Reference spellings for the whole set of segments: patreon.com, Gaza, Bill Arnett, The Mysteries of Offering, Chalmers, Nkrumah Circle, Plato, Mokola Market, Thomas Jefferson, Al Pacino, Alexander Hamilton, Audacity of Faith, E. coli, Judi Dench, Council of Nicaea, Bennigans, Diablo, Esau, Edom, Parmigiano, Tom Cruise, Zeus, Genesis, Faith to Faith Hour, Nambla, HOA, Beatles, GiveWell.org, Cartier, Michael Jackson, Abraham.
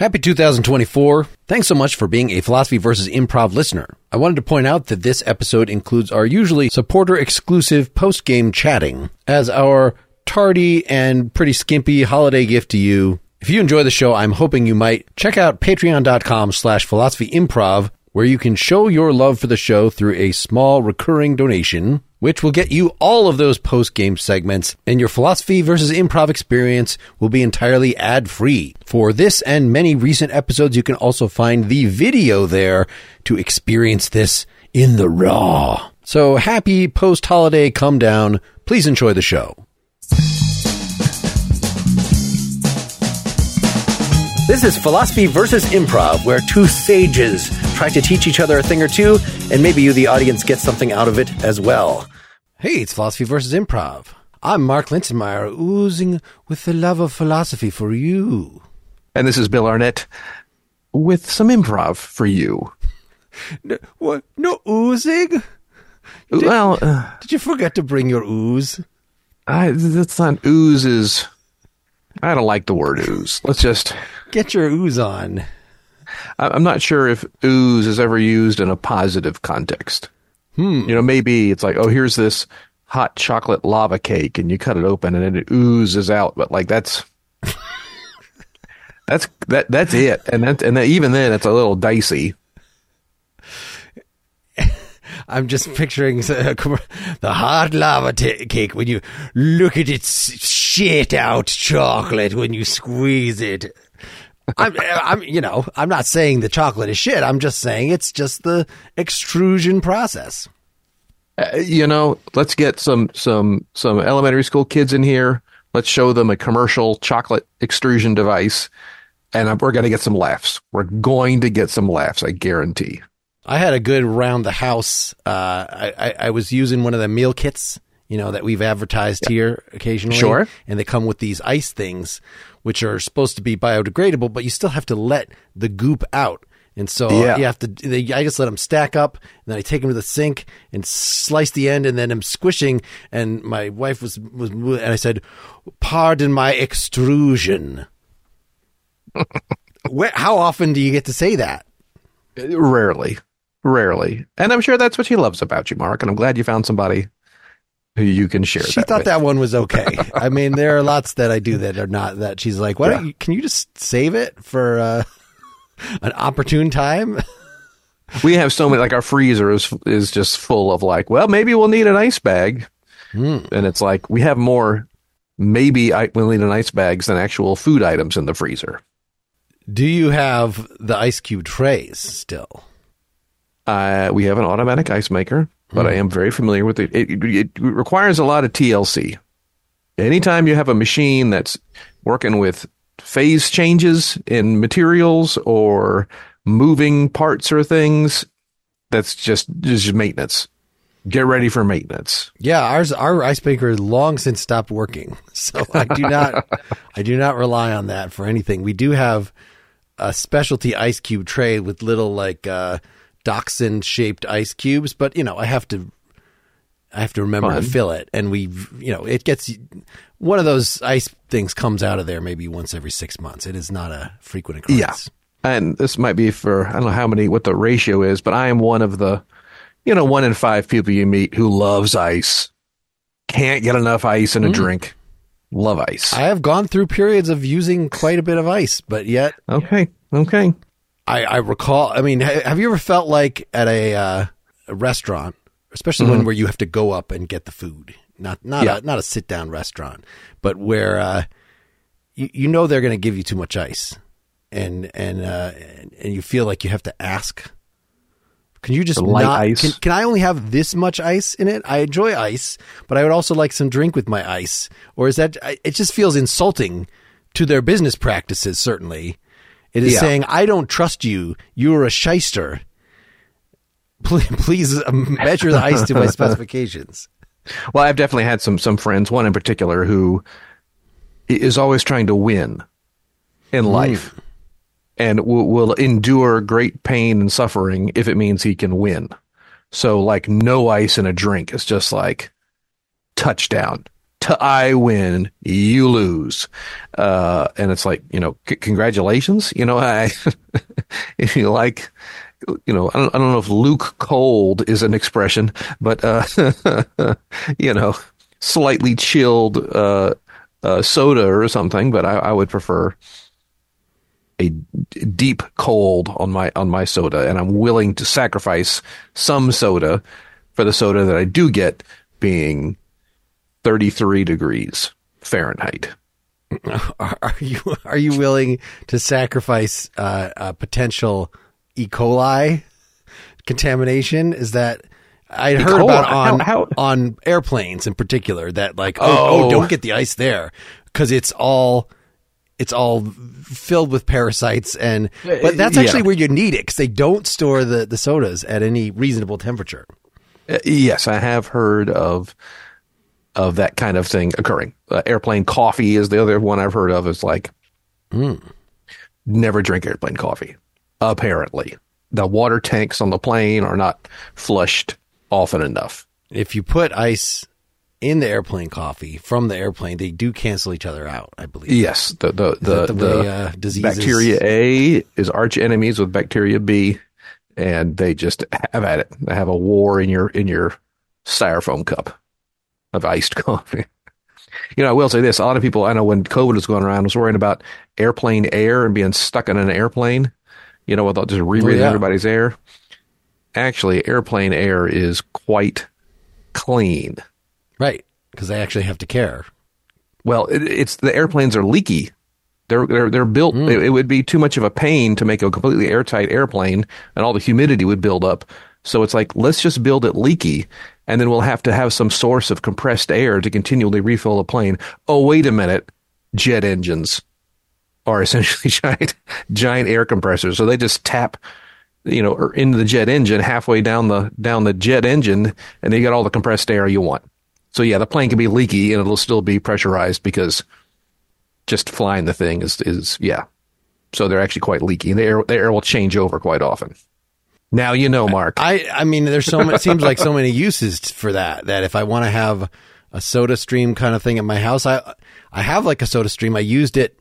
Happy 2024. Thanks so much for being a Philosophy vs. Improv listener. I wanted to point out that this episode includes our usually supporter-exclusive post-game chatting as our tardy and pretty skimpy holiday gift to you. If you enjoy the show, I'm hoping you might check out patreon.com/philosophyimprov, where you can show your love for the show through a small recurring donation, which will get you all of those post-game segments, and your Philosophy vs. Improv experience will be entirely ad-free. For this and many recent episodes, you can also find the video there to experience this in the raw. So happy post-holiday come down. Please enjoy the show. This is Philosophy vs. Improv, where two sages try to teach each other a thing or two, and maybe you, the audience, get something out of it as well. Hey, it's Philosophy vs. Improv. I'm Mark Lintemeyer, oozing with the love of philosophy for you. And this is Bill Arnett, with some improv for you. No, what? No oozing? Did you forget to bring your ooze? That's not oozes. I don't like the word ooze. Let's just... Get your ooze on. I'm not sure if ooze is ever used in a positive context. You know, maybe it's like, oh, here's this hot chocolate lava cake, and you cut it open, and it oozes out. But like that's it, and that, even then, it's a little dicey. I'm just picturing the hot lava cake when you look at it, shit out chocolate when you squeeze it. I'm not saying the chocolate is shit. I'm just saying it's just the extrusion process. Let's get some elementary school kids in here. Let's show them a commercial chocolate extrusion device, and we're going to get some laughs. We're going to get some laughs, I guarantee. I had a good round the house. I was using one of the meal kits, that we've advertised here occasionally. Sure. And they come with these ice things, which are supposed to be biodegradable, but you still have to let the goop out. And so I just let them stack up, and then I take them to the sink and slice the end, and then I'm squishing. And my wife was and I said, "Pardon my extrusion." How often do you get to say that? Rarely. And I'm sure that's what she loves about you, Mark. And I'm glad you found somebody who you can share that with. She thought that one was okay. I mean, there are lots that I do that are not that. She's like, can you just save it for an opportune time? We have so many, like our freezer is just full of like, well, maybe we'll need an ice bag. And it's like, we have more maybe we'll need an ice bags than actual food items in the freezer. Do you have the ice cube trays still? We have an automatic ice maker, but I am very familiar with it. It requires a lot of TLC. Anytime you have a machine that's working with phase changes in materials or moving parts or things, that's just maintenance. Get ready for maintenance. Yeah, our ice maker long since stopped working, so I do not rely on that for anything. We do have a specialty ice cube tray with little like dachshund shaped ice cubes, but I have to remember to fill it, and we it gets one of those ice things comes out of there maybe once every 6 months. It is not a frequent occurrence. Yeah, and this might be for I don't know how many what the ratio is, but I am one of the 1 in 5 people you meet who loves ice, can't get enough ice in a drink. Love ice. I have gone through periods of using quite a bit of ice, but yet... Okay. I recall, have you ever felt like at a restaurant, especially one where you have to go up and get the food, not a sit-down restaurant, but where you they're going to give you too much ice, and you feel like you have to ask? Can you just not ice? Can I only have this much ice in it? I enjoy ice, but I would also like some drink with my ice. Or is that, it just feels insulting to their business practices, certainly. It is saying, I don't trust you. You're a shyster. Please measure the ice to my specifications. Well, I've definitely had some friends, one in particular, who is always trying to win in life. And will endure great pain and suffering if it means he can win. So, like, no ice in a drink is just like touchdown. I win, you lose. And it's like, you know, congratulations. You know, if you like, you know, I don't know if Luke cold is an expression, but, you know, slightly chilled soda or something, but I would prefer a deep cold on my soda, and I'm willing to sacrifice some soda for the soda that I do get being 33 degrees Fahrenheit. Are you willing to sacrifice a potential E. coli contamination? Is that I'd heard about on airplanes in particular that like oh don't get the ice there because it's all filled with parasites but that's actually where you need it because they don't store the sodas at any reasonable temperature. Yes, I have heard of that kind of thing occurring. Airplane coffee is the other one I've heard of. It's like, never drink airplane coffee. Apparently, the water tanks on the plane are not flushed often enough. If you put ice in the airplane coffee from the airplane, they do cancel each other out, I believe. Yes, the diseases. Bacteria A is arch enemies with bacteria B, and they just have at it. They have a war in your styrofoam cup of iced coffee. You know, I will say this. A lot of people, I know when COVID was going around, was worrying about airplane air and being stuck in an airplane, you know, without just rebreathing everybody's air. Actually, airplane air is quite clean. Right, because they actually have to care. Well, it's the airplanes are leaky. They're built. It would be too much of a pain to make a completely airtight airplane, and all the humidity would build up. So it's like, let's just build it leaky, and then we'll have to have some source of compressed air to continually refill the plane. Oh, wait a minute. Jet engines are essentially giant air compressors. So they just tap, you know, into the jet engine halfway down the jet engine, and you get all the compressed air you want. So yeah, the plane can be leaky and it'll still be pressurized because just flying the thing is. So they're actually quite leaky, and the air will change over quite often. Now, you know, Mark, I mean, there's so much, it seems like so many uses for that if I want to have a SodaStream kind of thing at my house, I have like a SodaStream. I used it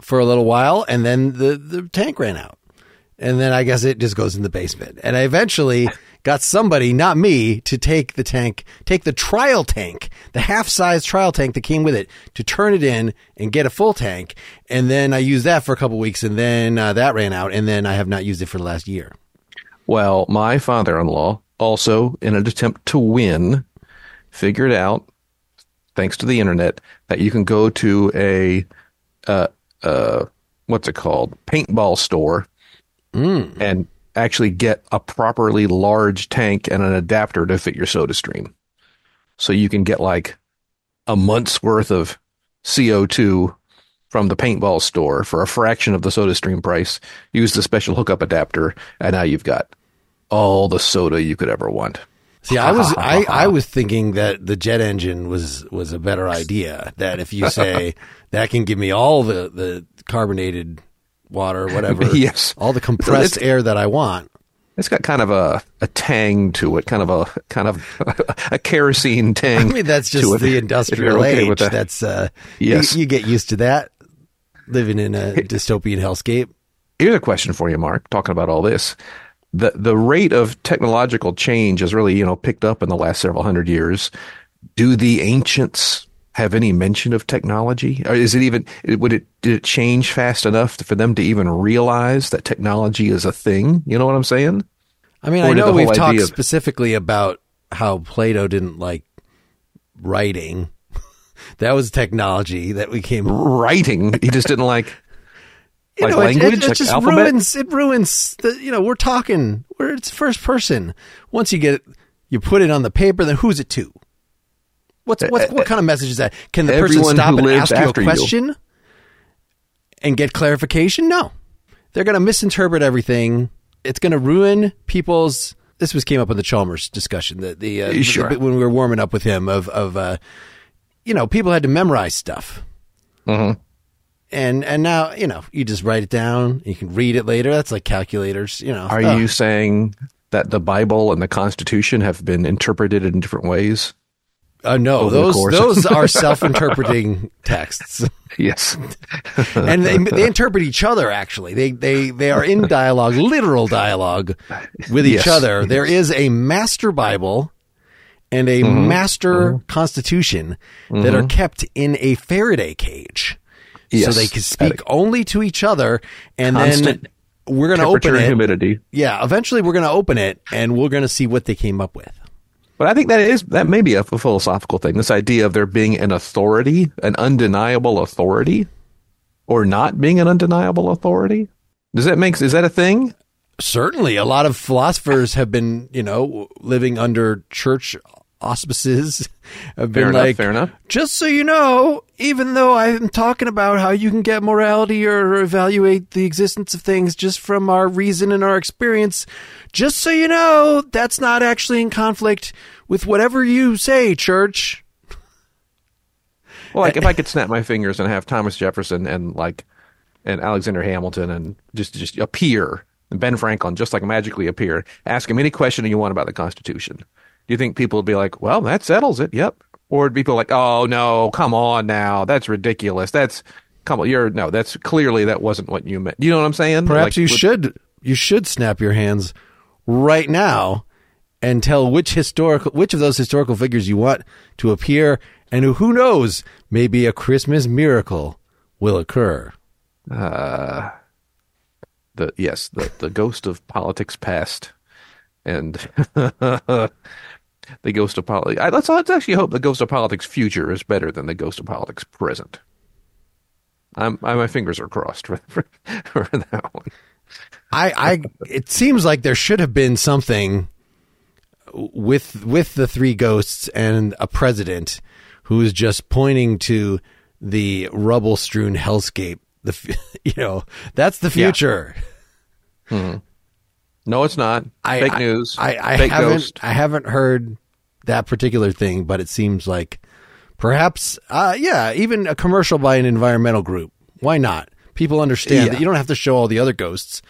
for a little while, and then the tank ran out, and then I guess it just goes in the basement. And I eventually got somebody, not me, to take the trial tank, the half size trial tank that came with it, to turn it in and get a full tank. And then I used that for a couple of weeks, and then that ran out, and then I have not used it for the last year. Well, my father-in-law, also in an attempt to win, figured out, thanks to the internet, that you can go to a, what's it called, paintball store, and actually get a properly large tank and an adapter to fit your SodaStream. So you can get like a month's worth of CO2 from the paintball store for a fraction of the SodaStream price. Use the special hookup adapter, and now you've got all the soda you could ever want. See, I was thinking that the jet engine was a better idea. That if you say that can give me all the carbonated water, whatever, yes, all the compressed air that I want. It's got kind of a tang to it, kind of a kerosene tang. I mean, that's just the industrial age. With that. That's yes, you get used to that. Living in a dystopian hellscape. Here's a question for you, Mark, talking about all this. The rate of technological change has really, you know, picked up in the last several hundred years. Do the ancients have any mention of technology? Or is it even, did it change fast enough for them to even realize that technology is a thing? You know what I'm saying? I mean, I know we've talked specifically about how Plato didn't like writing. That was technology that we came writing. He just didn't like, you know, language. It like just alphabet. It ruins the, you know, we're talking, it's first person. Once you get it, you put it on the paper, then who's it to? What kind of message is that? Can the person stop and ask you a question and get clarification? No, they're going to misinterpret everything. It's going to ruin people's. This came up in the Chalmers discussion the when we were warming up with him of you know, people had to memorize stuff. Mm-hmm. And now, you know, you just write it down. You can read it later. That's like calculators, you know. Are you saying that the Bible and the Constitution have been interpreted in different ways? No, those are self-interpreting texts. Yes. And they interpret each other, actually. They are in dialogue, literal dialogue with each other. Yes. There is a master Bible and a master constitution that are kept in a Faraday cage. Yes. So they can speak only to each other, and constant then we're going to open it. Temperature and humidity. Yeah, eventually we're going to open it, and we're going to see what they came up with. But I think that may be a philosophical thing. This idea of there being an authority, an undeniable authority, or not being an undeniable authority. Is that a thing? Certainly, a lot of philosophers have been, living under church auspices. Have been fair enough. Just so you know, even though I'm talking about how you can get morality or evaluate the existence of things just from our reason and our experience, just so you know, that's not actually in conflict with whatever you say, church. Well, if I could snap my fingers and have Thomas Jefferson and Alexander Hamilton and just appear, and Ben Franklin just magically appear, ask him any question you want about the Constitution. Do you think people would be like, well, that settles it, yep? Or would people oh, no, come on now. That's ridiculous. That's clearly that wasn't what you meant. You know what I'm saying? Perhaps you should snap your hands right now and tell which of those historical figures you want to appear, and who knows, maybe a Christmas miracle will occur. The ghost of politics past. And the ghost of politics. Let's actually hope the ghost of politics future is better than the ghost of politics present. My fingers are crossed for that one. It seems like there should have been something with the three ghosts and a president who is just pointing to the rubble-strewn hellscape. That's the future. Yeah. Mm-hmm. No, it's not. Fake news. I haven't heard that particular thing, but it seems like perhaps, even a commercial by an environmental group. Why not? People understand that you don't have to show all the other ghosts.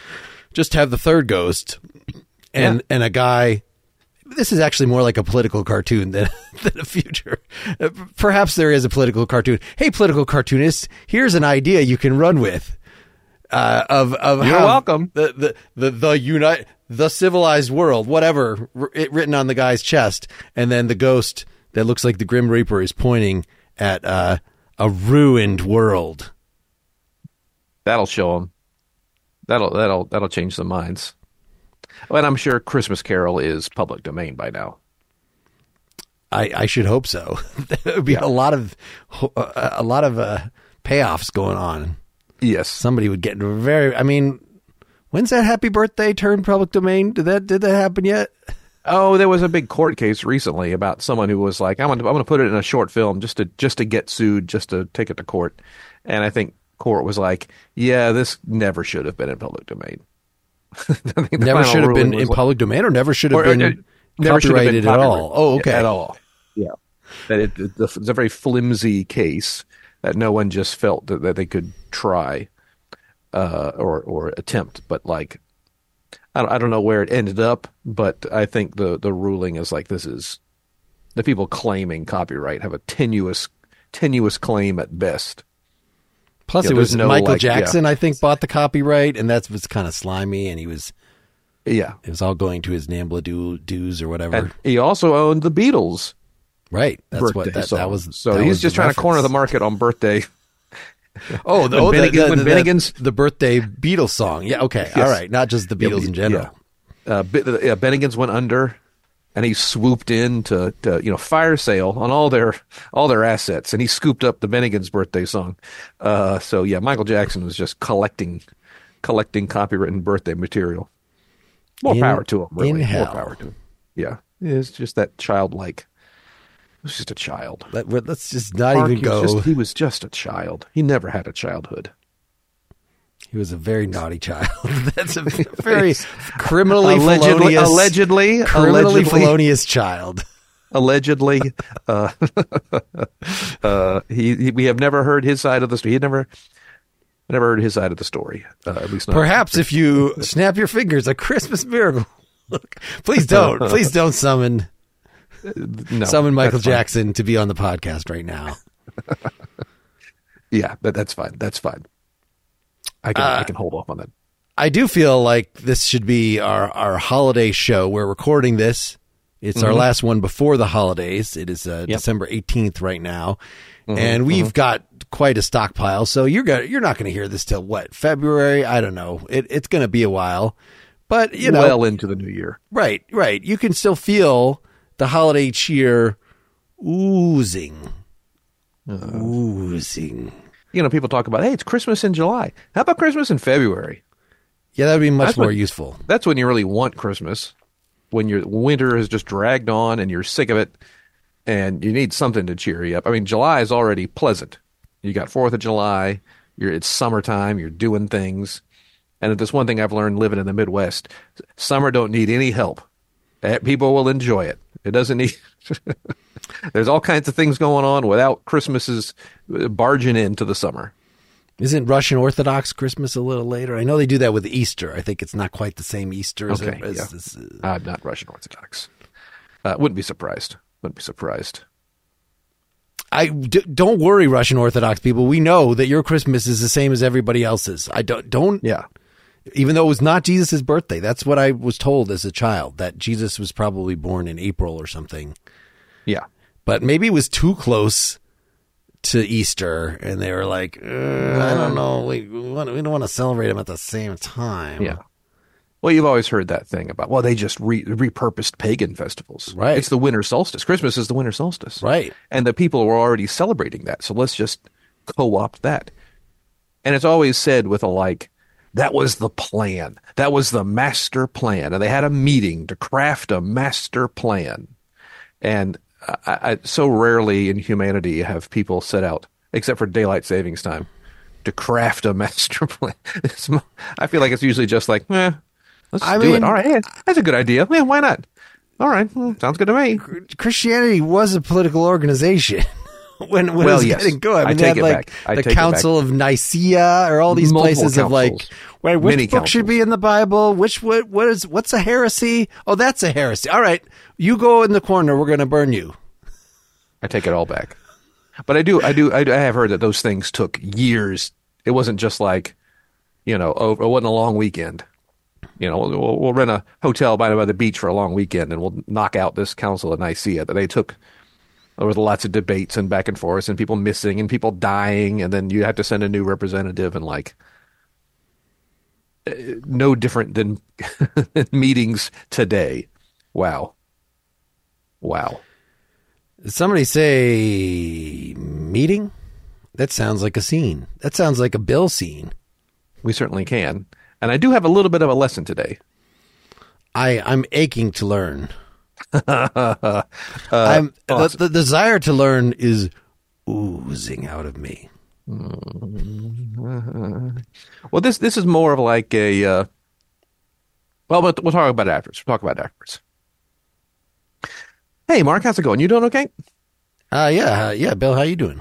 Just have the third ghost and a guy. This is actually more like a political cartoon than a future. Perhaps there is a political cartoon. Hey, political cartoonists, here's an idea you can run with. You're welcome. The civilized world, whatever, it written on the guy's chest, and then the ghost that looks like the Grim Reaper is pointing at a ruined world. That'll show them. That'll change the minds. Well, and I'm sure Christmas Carol is public domain by now. I should hope so. There would be a lot of payoffs going on. Yes. Somebody would get when's that happy birthday turned public domain? Did that happen yet? Oh, there was a big court case recently about someone who was like, I'm going to put it in a short film just to get sued, just to take it to court. And I think court was like, yeah, this never should have been in public domain. Never should have been in public domain, or never should have been copyrighted at all. Oh, okay. At all. Yeah. That it's a very flimsy case that no one just felt that they could try or attempt. But I don't know where it ended up, but I think the ruling is this is the people claiming copyright have a tenuous claim at best. Plus it was Michael Jackson, I think, bought the copyright, and that was kind of slimy, and he was it was all going to his Nambla dues or whatever. And he also owned the Beatles. Right. That's birthday what that was. So he's just trying to corner the market on birthday. Oh, the birthday Beatles song. Yeah, okay. Yes. All right. Not just the Beatles in general. Yeah. Bennigans went under, and he swooped in to fire sale on all their assets, and he scooped up the Bennigans birthday song. Michael Jackson was just collecting copywritten birthday material. More power to him, really. More power to him. Yeah. It's just that childlike. He was just a child. Let's just not even go. He was just a child. He never had a childhood. He was a very naughty child. That's a very criminally felonious. Allegedly. Criminally felonious child. Allegedly. We have never heard his side of the story. He had never heard his side of the story. At least not. Perhaps if you snap your fingers, a Christmas miracle. Please don't. Please don't summon... No, summon Michael Jackson to be on the podcast right now. Yeah, that's fine. That's fine. I can hold off on that. I do feel like this should be our holiday show. We're recording this. It's our last one before the holidays. It is December 18th right now. Mm-hmm, and we've got quite a stockpile. So you're not going to hear this till what? February? I don't know. It's going to be a while. But, you know, well into the new year. Right, right. You can still feel the holiday cheer oozing. Oozing. You know, people talk about, hey, it's Christmas in July. How about Christmas in February? Yeah, that would be much more useful. That's when you really want Christmas, when your winter has just dragged on and you're sick of it and you need something to cheer you up. I mean, July is already pleasant. You got 4th of July. It's summertime. You're doing things. And this one thing I've learned living in the Midwest, summer don't need any help. People will enjoy it. It doesn't need – there's all kinds of things going on without Christmases barging into the summer. Isn't Russian Orthodox Christmas a little later? I know they do that with Easter. I think it's not quite the same Easter as it is. I'm not Russian Orthodox. Wouldn't be surprised. Wouldn't be surprised. Don't worry, Russian Orthodox people. We know that your Christmas is the same as everybody else's. Yeah. Even though it was not Jesus' birthday. That's what I was told as a child, that Jesus was probably born in April or something. Yeah. But maybe it was too close to Easter, and they were like, I don't know, we don't want to celebrate them at the same time. Yeah. Well, you've always heard that thing about, well, they just repurposed pagan festivals. Right. It's the winter solstice. Christmas is the winter solstice. Right. And the people were already celebrating that, so let's just co-opt that. And it's always said with a that was the plan. That was the master plan. And they had a meeting to craft a master plan. And I so rarely in humanity have people set out, except for daylight savings time, to craft a master plan. I feel like it's usually just like, let's do it. All right, that's a good idea. Yeah, why not? All right, sounds good to me. Christianity was a political organization when it was getting good. I mean, they had the Council of Nicaea or all these multiple places councils. Of like, wait, which Many book councils. Should be in the Bible? What's a heresy? Oh, that's a heresy. All right, you go in the corner. We're going to burn you. I take it all back. But I have heard that those things took years. It wasn't just like, it wasn't a long weekend. We'll rent a hotel by the beach for a long weekend, and we'll knock out this Council of Nicaea that they took. There was lots of debates and back and forth, and people missing, and people dying, and then you have to send a new representative, and no different than meetings today. Wow. Did somebody say meeting? That sounds like a scene. That sounds like a Bill scene. We certainly can. And I do have a little bit of a lesson today. I'm aching to learn. The desire to learn is oozing out of me. Well, this is more of like a... but we'll talk about it afterwards. Hey, Mark, how's it going? You doing okay? Yeah, Bill, how you doing?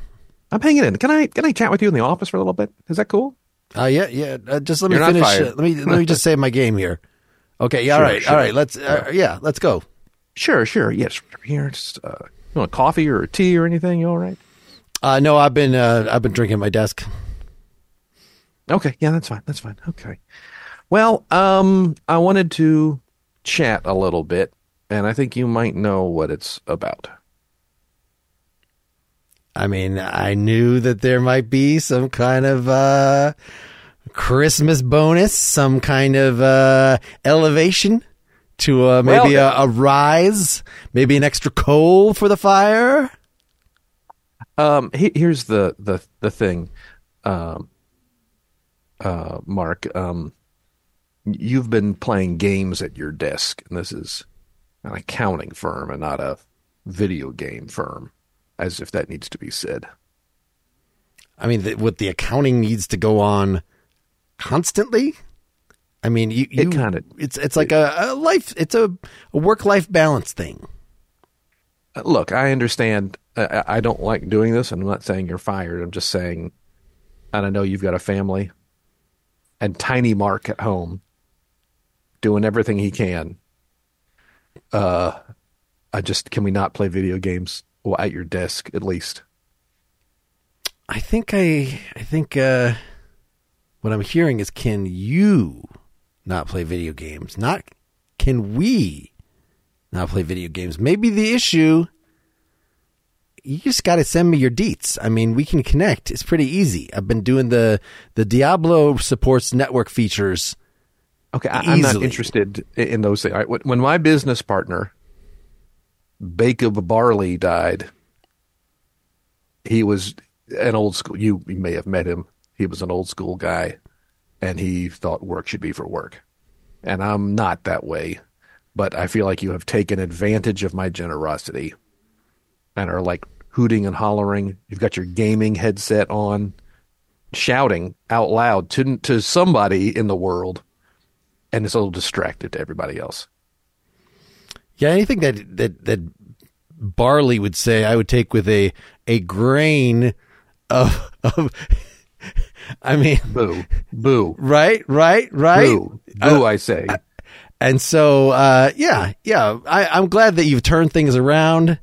I'm hanging in. Can I chat with you in the office for a little bit? Is that cool? Yeah. Just let me finish. Let me just say my game here. Okay. Yeah. All right. Let's. Let's go. Sure. Yes. Here. Just, you want a coffee or a tea or anything? You all right? No. I've been drinking at my desk. Okay. Yeah. That's fine. Okay. Well, I wanted to chat a little bit, and I think you might know what it's about. I mean, I knew that there might be some kind of Christmas bonus, some kind of elevation to maybe a rise, maybe an extra coal for the fire. Here's the thing, Mark. You've been playing games at your desk, and this is an accounting firm and not a video game firm. As if that needs to be said. I mean, what the accounting needs to go on constantly. I mean, it's a work-life balance thing. Look, I understand. I don't like doing this. I'm not saying you're fired. I'm just saying, and I know you've got a family and tiny Mark at home doing everything he can. can we not play video games at your desk at least? I think what I'm hearing is, can you not play video games? Not can we not play video games? Maybe the issue, you just got to send me your deets. I mean, we can connect. It's pretty easy. I've been doing the Diablo supports network features. Okay, I'm not interested in those things. All right, when my business partner, Jacob Marley, died, he was an old school. You may have met him. He was an old school guy, and he thought work should be for work. And I'm not that way, but I feel like you have taken advantage of my generosity and are like hooting and hollering. You've got your gaming headset on, shouting out loud to somebody in the world, and it's a little distracted to everybody else. Yeah, anything that Barley would say, I would take with a grain of I mean, boo, right, boo, I say. And so, yeah, I'm glad that you've turned things around,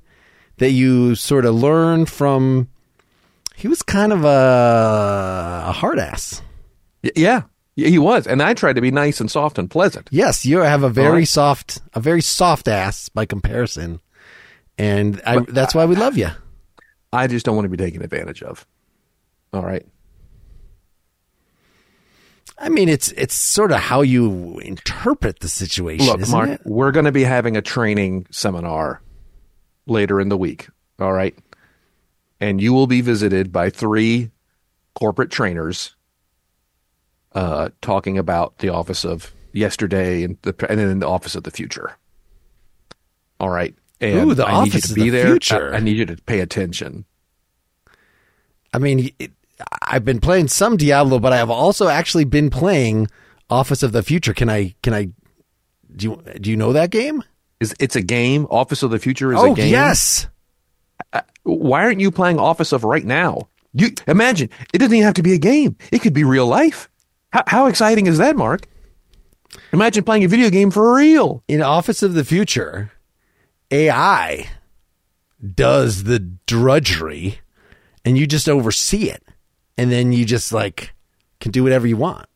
that you sort of learned from. He was kind of a hard ass. Yeah, he was, and I tried to be nice and soft and pleasant. Yes, you have a very soft ass by comparison, and that's why we love you. I just don't want to be taken advantage of. All right. I mean, it's sort of how you interpret the situation. Look, isn't Mark, it? We're going to be having a training seminar later in the week. All right. And you will be visited by 3 corporate trainers talking about the office of yesterday and then the office of the future. All right. And the office of the future. I need you to pay attention. I mean, I've been playing some Diablo, but I have also actually been playing Office of the Future. Can I? Do you know that game? It's a game. Office of the Future is a game. Oh yes. Why aren't you playing Office of right now? You imagine it doesn't even have to be a game. It could be real life. How exciting is that, Mark? Imagine playing a video game for real. In Office of the Future, AI does the drudgery, and you just oversee it. And then you just can do whatever you want.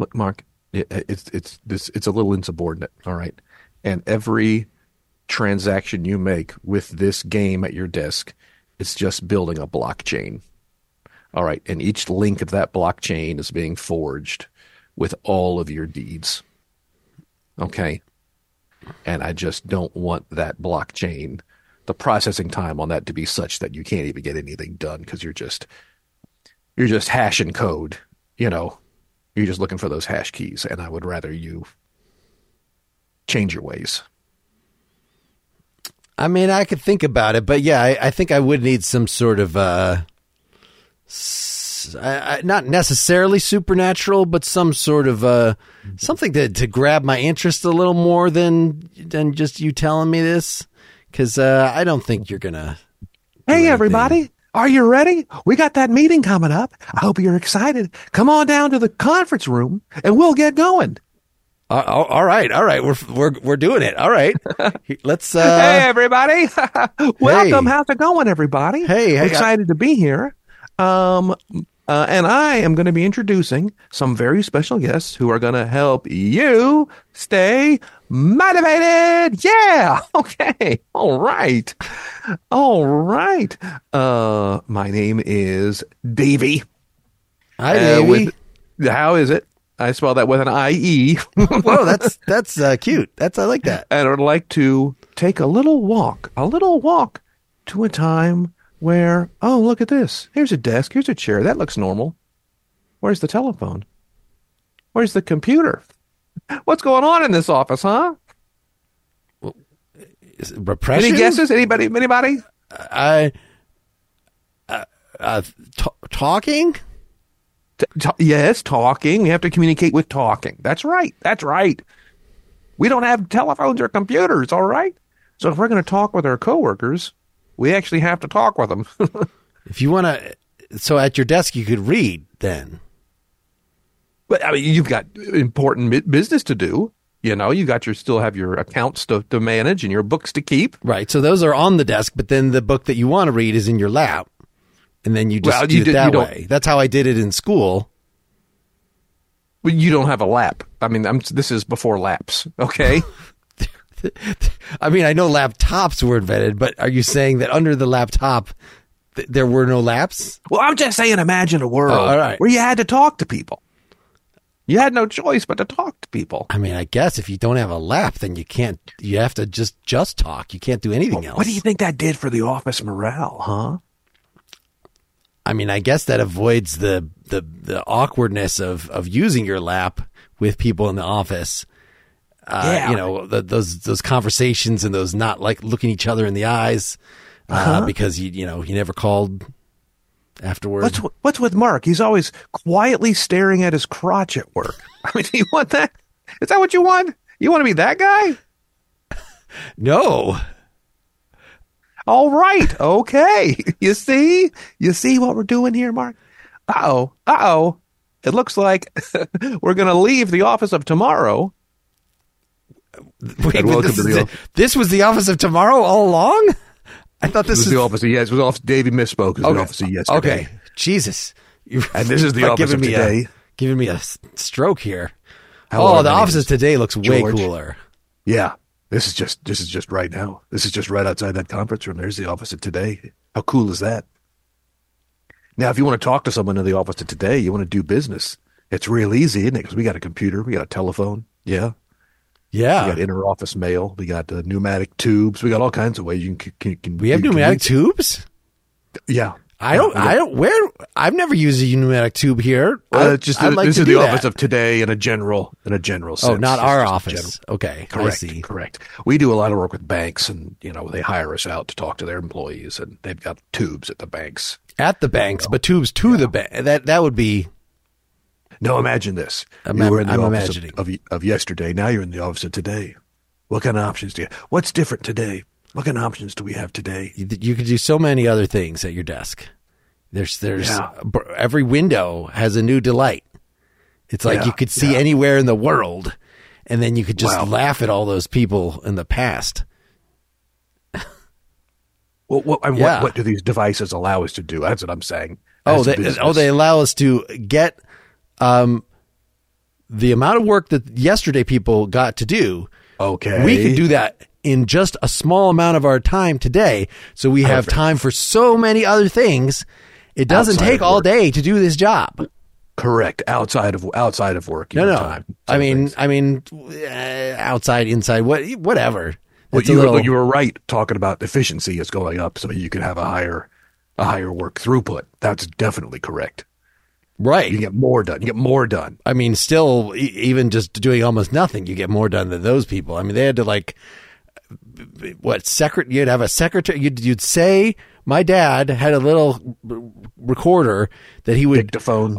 Look, Mark, it's a little insubordinate, all right? And every transaction you make with this game at your desk, it's just building a blockchain, all right? And each link of that blockchain is being forged with all of your deeds, okay? And I just don't want that blockchain, the processing time on that to be such that you can't even get anything done because you're just hashing code, you know. You're just looking for those hash keys, and I would rather you change your ways. I mean, I could think about it, but yeah, I think I would need some sort of, not necessarily supernatural, but some sort of something to grab my interest a little more than just you telling me this, because I don't think you're going to... Hey, everybody! Are you ready? We got that meeting coming up. I hope you're excited. Come on down to the conference room and we'll get going. All right. We're doing it. All right. Let's. Hey, everybody. Welcome. Hey. How's it going, everybody? Hey, excited to be here. And I am going to be introducing some very special guests who are going to help you stay motivated. Yeah. Okay. All right. My name is Davey. Hi, Davey. How is it? I spell that with an I-E. Whoa, that's cute. I like that. And I would like to take a little walk to a time where, oh, look at this. Here's a desk. Here's a chair. That looks normal. Where's the telephone? Where's the computer? What's going on in this office, huh? Well, is it repression? Any guesses? Anybody? Talking? Yes, talking. We have to communicate with talking. That's right. We don't have telephones or computers, all right? So if we're going to talk with our coworkers... we actually have to talk with them. If you want to, so at your desk you could read then. But I mean, you've got important business to do. You know, you got your still have your accounts to manage and your books to keep. Right. So those are on the desk, but then the book that you want to read is in your lap. And then you just do it that way. That's how I did it in school. Well, you don't have a lap. I mean, this is before laps. Okay. I mean, I know laptops were invented, but are you saying that under the laptop, there were no laps? Well, I'm just saying, imagine a world where you had to talk to people. You had no choice but to talk to people. I mean, I guess if you don't have a lap, then you can't. You have to just talk. You can't do anything else. What do you think that did for the office morale, huh? I mean, I guess that avoids the awkwardness of using your lap with people in the office. You know, those conversations and those not like looking each other in the eyes because, you never called afterward. What's with Mark? He's always quietly staring at his crotch at work. I mean, do you want that? Is that what you want? You want to be that guy? No. All right. Okay. You see what we're doing here, Mark? Uh-oh. It looks like we're going to leave the office of tomorrow. Wait, this was the office of tomorrow all along? I thought this was the office of yes. It was office. Davey misspoke. It was the office of yesterday. Okay. Jesus. And this is the office of today. Giving me a stroke here. The office of today looks way cooler. Yeah. This is just right now. This is just right outside that conference room. There's the office of today. How cool is that? Now, if you want to talk to someone in the office of today, you want to do business. It's real easy, isn't it? Because we got a computer, we got a telephone. Yeah. We got inter-office mail. We got pneumatic tubes. We got all kinds of ways you can. We have pneumatic tubes. Yeah. I don't. Where? I've never used a pneumatic tube here. This is the office of today in a general sense. Oh, not our office. Okay, correct. I see. Correct. We do a lot of work with banks, and they hire us out to talk to their employees, and they've got tubes at the banks. At the banks, but tubes to the bank. That would be. No, imagine this. You were in the office of yesterday. Now you're in the office of today. What kind of options do you have? What's different today? What kind of options do we have today? You could do so many other things at your desk. There's every window has a new delight. It's like you could see anywhere in the world, and then you could just laugh at all those people in the past. What do these devices allow us to do? That's what I'm saying. They allow us to get the amount of work that yesterday people got to do. Okay. We could do that in just a small amount of our time today. So we have time for so many other things. It doesn't take all day to do this job. Correct. Outside of work. No. Time. I mean, outside, inside, whatever. Well, you were right talking about efficiency is going up so you can have a higher work throughput. That's definitely correct. Right. You get more done. I mean, still, even just doing almost nothing, you get more done than those people. I mean, they had to you'd have a secretary. You'd say, my dad had a little recorder that he would dictaphone.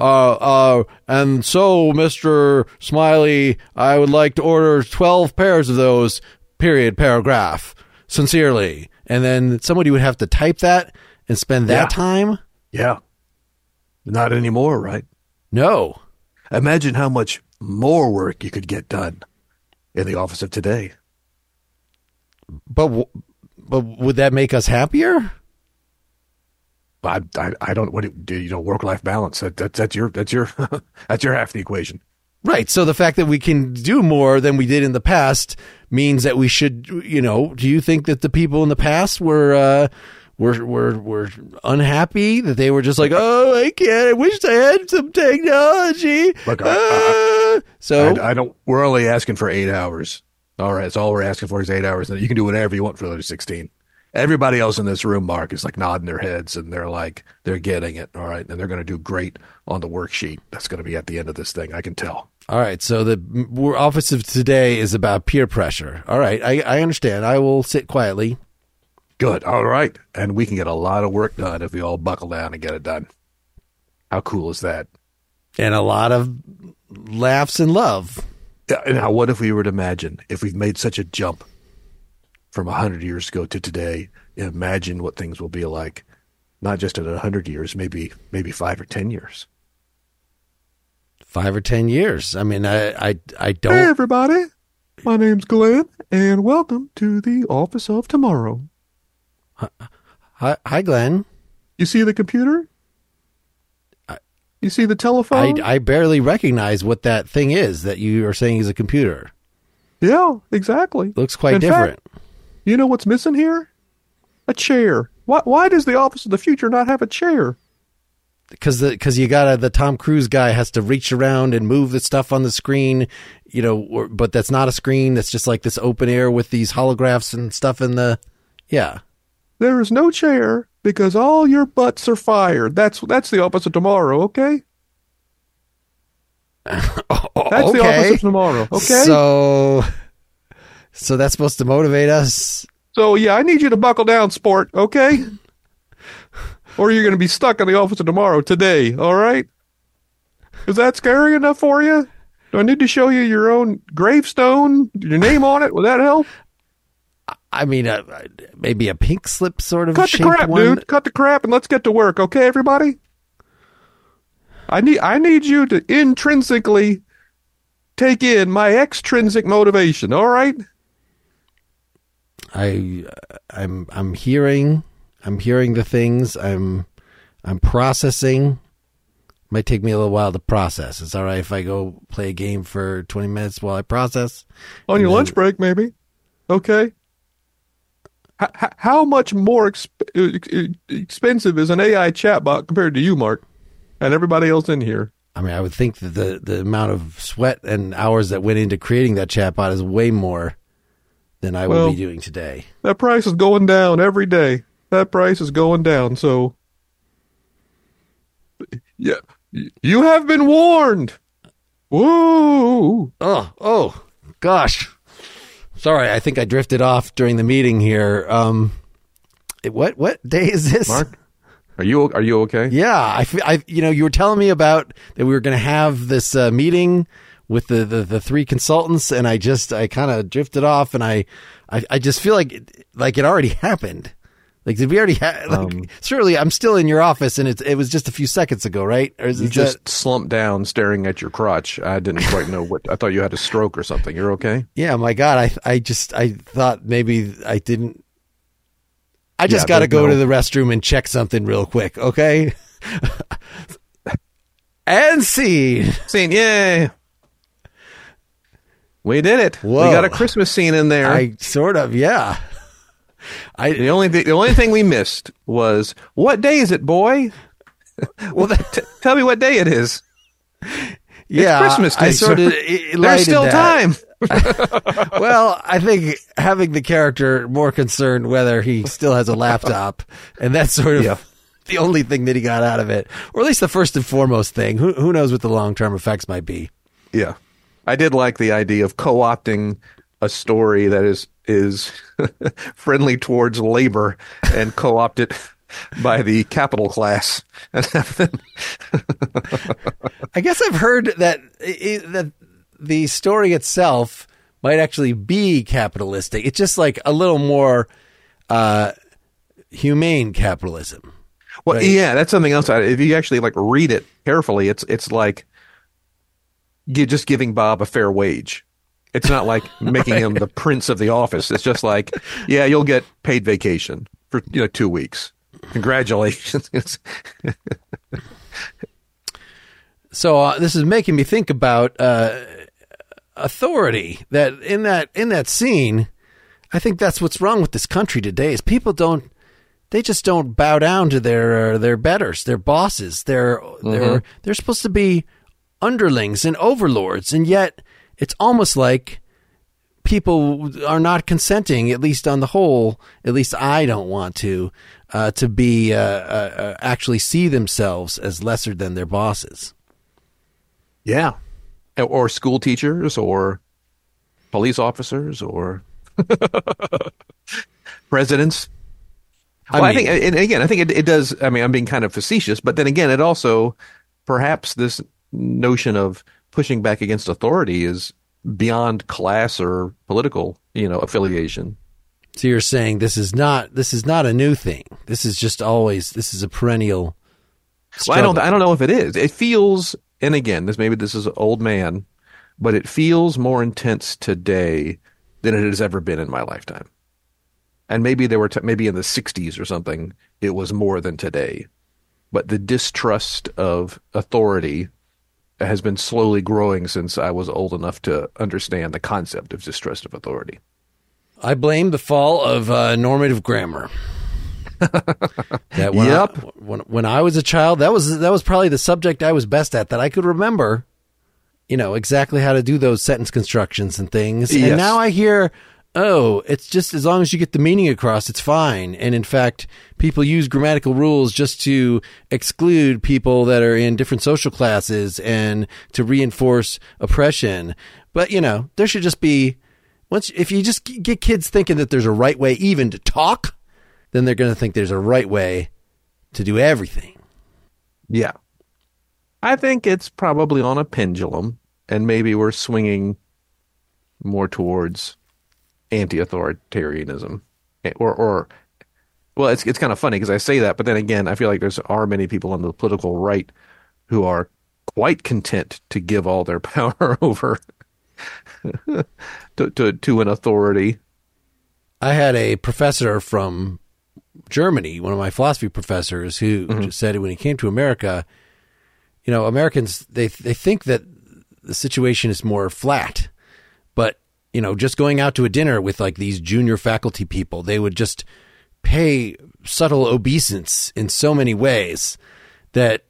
And so, Mr. Smiley, I would like to order 12 pairs of those, period, paragraph, sincerely. And then somebody would have to type that and spend that time. Yeah. Not anymore, right? No. Imagine how much more work you could get done in the office of today. But would that make us happier? I don't. What do you know? Work-life balance. That's your that's your half the equation. Right. So the fact that we can do more than we did in the past means that we should. Do you think that the people in the past were? We're unhappy that they were just like, oh, I can't. I wish I had some technology. Look, I don't. We're only asking for 8 hours. All right, so all we're asking for is 8 hours, and you can do whatever you want for the other 16. Everybody else in this room, Mark, is nodding their heads, and they're they're getting it. All right, and they're going to do great on the worksheet that's going to be at the end of this thing. I can tell. All right, so the office of today is about peer pressure. All right, I understand. I will sit quietly. Good. All right. And we can get a lot of work done if we all buckle down and get it done. How cool is that? And a lot of laughs and love. Now, what if we were to imagine, if we've made such a jump from 100 years ago to today, imagine what things will be like, not just in 100 years, maybe 5 or 10 years. 5 or 10 years. I mean, I don't... Hey, everybody. My name's Glenn, and welcome to the Office of Tomorrow. Hi, Glenn. You see the computer? You see the telephone? I barely recognize what that thing is that you are saying is a computer. Yeah, exactly. Looks quite different. Fact, you know what's missing here? A chair. Why does the Office of the Future not have a chair? Because you gotta, the Tom Cruise guy has to reach around and move the stuff on the screen, you know. But that's not a screen. That's just like this open air with these holographs and stuff in the. Yeah. There is no chair because all your butts are fired. That's the Office of Tomorrow. Okay. That's okay. The Office of Tomorrow. Okay. So that's supposed to motivate us. So yeah, I need you to buckle down, sport. Okay. Or you're going to be stuck in the Office of Tomorrow today, all right? Is that scary enough for you? Do I need to show you your own gravestone, your name on it? Would that help? I mean, maybe a pink slip sort of shaped one. Cut the crap, dude. Cut the crap and let's get to work, okay, everybody? I need you to intrinsically take in my extrinsic motivation, all right? I'm hearing the things. I'm processing. Might take me a little while to process. It's all right if I go play a game for 20 minutes while I process. On your lunch break, maybe. Okay. How much more expensive is an AI chatbot compared to you, Mark, and everybody else in here? I mean, I would think that the amount of sweat and hours that went into creating that chatbot is way more than I would be doing today. That price is going down every day. That price is going down, so yeah, you have been warned. Woo! Oh, gosh. Sorry, I think I drifted off during the meeting here. What day is this? Mark, are you okay? Yeah, I you know, you were telling me about that we were going to have this meeting with the three consultants, and I kind of drifted off, and I just feel like it already happened. Like, did we already have, surely I'm still in your office and it was just a few seconds ago, right? Or is you just slumped down staring at your crotch. I didn't quite know I thought you had a stroke or something. You're okay? Yeah, my God. I thought maybe I didn't. I just got to go to the restroom and check something real quick. Okay. And scene. Scene. Yay. We did it. Whoa. We got a Christmas scene in there. Yeah. The only thing we missed was, what day is it, boy? Well, tell me what day it is. Yeah, it's Christmas Day. There's still time. Well, I think having the character more concerned whether he still has a laptop, and that's sort of the only thing that he got out of it, or at least the first and foremost thing. Who knows what the long term effects might be? Yeah, I did like the idea of co-opting a story that is friendly towards labor and co-opted by the capital class. I guess I've heard that the story itself might actually be capitalistic. It's just like a little more humane capitalism. Well, right? Yeah, that's something else. If you actually like read it carefully, it's like you're just giving Bob a fair wage. It's not like making him the prince of the office. It's just like, yeah, you'll get paid vacation for 2 weeks. Congratulations. So this is making me think about authority. That in that scene, I think that's what's wrong with this country today is people don't bow down to their betters, their bosses. They're supposed to be underlings and overlords, and yet. It's almost like people are not consenting, at least on the whole, at least I don't want to be actually see themselves as lesser than their bosses. Yeah. Or school teachers or police officers or presidents. I think it does. I mean, I'm being kind of facetious, but then again, it also perhaps this notion of pushing back against authority is beyond class or political, affiliation. So you're saying this is not a new thing. This is a perennial struggle. Well, I don't know if it is. It feels, and again, this is old man but it feels more intense today than it has ever been in my lifetime. And maybe there were maybe in the 60s or something, it was more than today. But the distrust of authority has been slowly growing since I was old enough to understand the concept of distrust of authority. I blame the fall of normative grammar. When I was a child, that was probably the subject I was best at, that I could remember, you know, exactly how to do those sentence constructions and things. Yes. And now I hear, oh, it's just as long as you get the meaning across, it's fine. And in fact, people use grammatical rules just to exclude people that are in different social classes and to reinforce oppression. But, you know, there should just be, if you just get kids thinking that there's a right way even to talk, then they're going to think there's a right way to do everything. Yeah. I think it's probably on a pendulum, and maybe we're swinging more towards anti-authoritarianism or well, it's kind of funny because I say that, but then again, I feel like there are many people on the political right who are quite content to give all their power over to an authority. I had a professor from Germany, one of my philosophy professors, who just said when he came to America, you know, Americans, they think that the situation is more flat, but you know, just going out to a dinner with like these junior faculty people, they would just pay subtle obeisance in so many ways that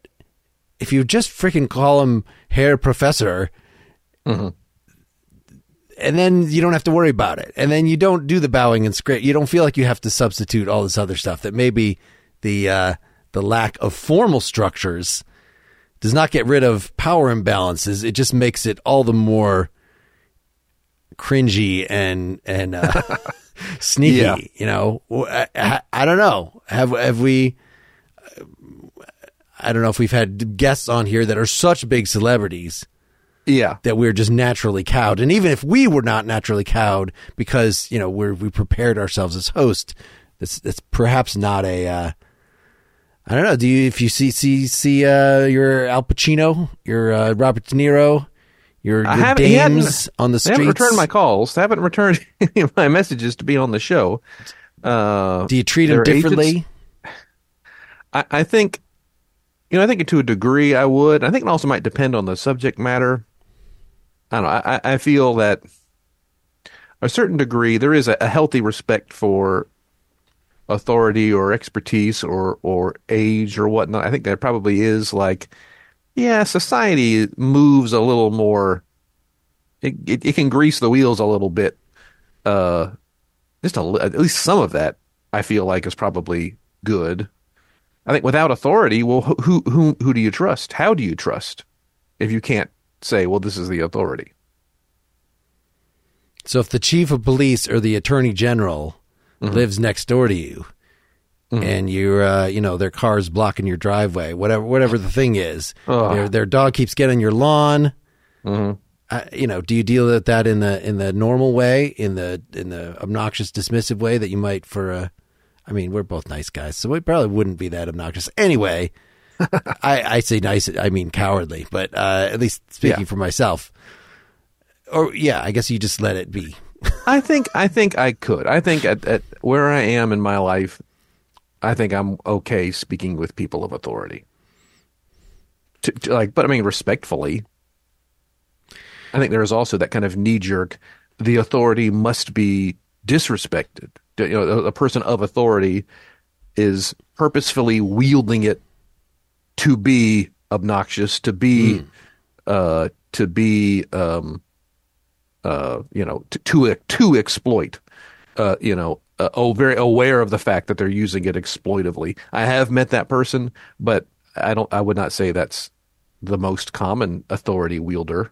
if you just freaking call him Herr Professor, and then you don't have to worry about it. And then you don't do the bowing and scrape. You don't feel like you have to substitute all this other stuff that maybe the lack of formal structures does not get rid of power imbalances. It just makes it all the more cringy and sneaky, yeah. You know, I don't know. Have we, I don't know if we've had guests on here that are such big celebrities, yeah, that we're just naturally cowed. And even if we were not naturally cowed because, you know, we prepared ourselves as hosts, that's perhaps not a, I don't know. Do you, if you see your Al Pacino, your Robert De Niro, your dames on the streets. They haven't returned my calls. They haven't returned any of my messages to be on the show. Do you treat them differently? I think, you know, I think to a degree I would. I think it also might depend on the subject matter. I don't know. I feel that a certain degree there is a healthy respect for authority or expertise or age or whatnot. I think there probably is like... Yeah, society moves a little more. It can grease the wheels a little bit. At least some of that I feel like is probably good. I think without authority, well, who do you trust? How do you trust if you can't say, well, this is the authority? So if the chief of police or the attorney general lives next door to you, and you're, you know, their car's blocking your driveway, whatever the thing is, their dog keeps getting on your lawn. You know, do you deal with that in the normal way, in the obnoxious, dismissive way that you might for a? I mean, we're both nice guys, so we probably wouldn't be that obnoxious anyway. I say nice, I mean cowardly, but at least speaking for myself. Or yeah, I guess you just let it be. I think I could. I think at where I am in my life, I think I'm okay speaking with people of authority. But I mean, respectfully. I think there is also that kind of knee-jerk, the authority must be disrespected. You know, a person of authority is purposefully wielding it to be obnoxious, to exploit, you know. Very aware of the fact that they're using it exploitively. I have met that person, but I would not say that's the most common authority wielder.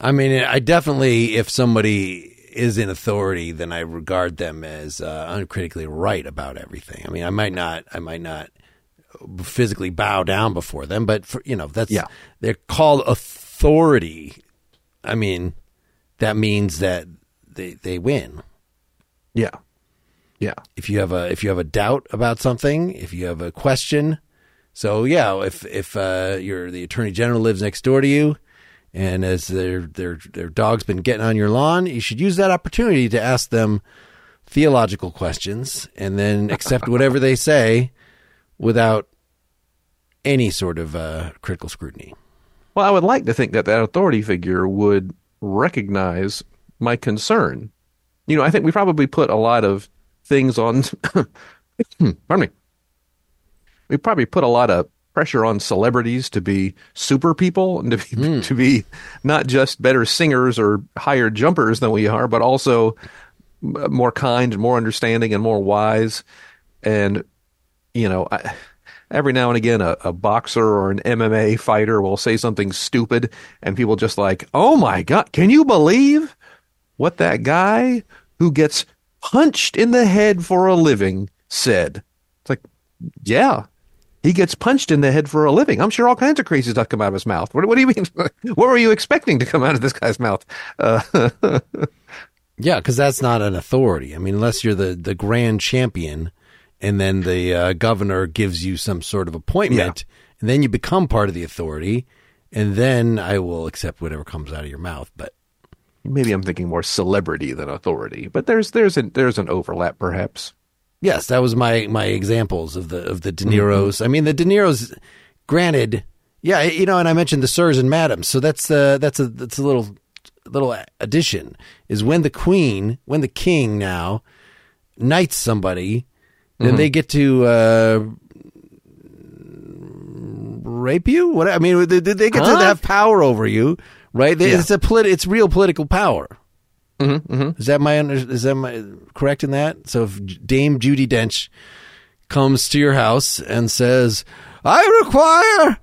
I mean, I definitely, if somebody is in authority, then I regard them as uncritically right about everything. I mean, I might not physically bow down before them, but for, you know, that's they're called authority. I mean, that means that they win. Yeah. Yeah. If you have a doubt about something, if you have a question. So yeah, if your the attorney general lives next door to you And as their dog's been getting on your lawn, you should use that opportunity to ask them theological questions and then accept whatever they say without any sort of critical scrutiny. Well, I would like to think that that authority figure would recognize my concern. You know, I think we probably put a lot of things on, pardon me, we probably put a lot of pressure on celebrities to be super people and to be not just better singers or higher jumpers than we are, but also more kind and more understanding and more wise. And, you know, every now and again, a boxer or an MMA fighter will say something stupid and people just like, oh my God, can you believe what that guy who gets punched in the head for a living said? It's like, yeah. He gets punched in the head for a living. I'm sure all kinds of crazy stuff come out of his mouth. What do you mean? What were you expecting to come out of this guy's mouth? Yeah, because that's not an authority. I mean, unless you're the grand champion and then the governor gives you some sort of appointment, yeah, and then you become part of the authority, and then I will accept whatever comes out of your mouth. But maybe I'm thinking more celebrity than authority, but there's an overlap perhaps. Yes, that was my examples of the De Niro's. Mm-hmm. I mean, the De Niro's, granted, yeah, you know, and I mentioned the sirs and madams. So that's a little addition is when the king now knights somebody, then mm-hmm. they get to rape you. What I mean, they get to have power over you, right? They, yeah. It's real political power. Mm-hmm, mm-hmm. Is that my correct in that? So if Dame Judi Dench comes to your house and says, "I require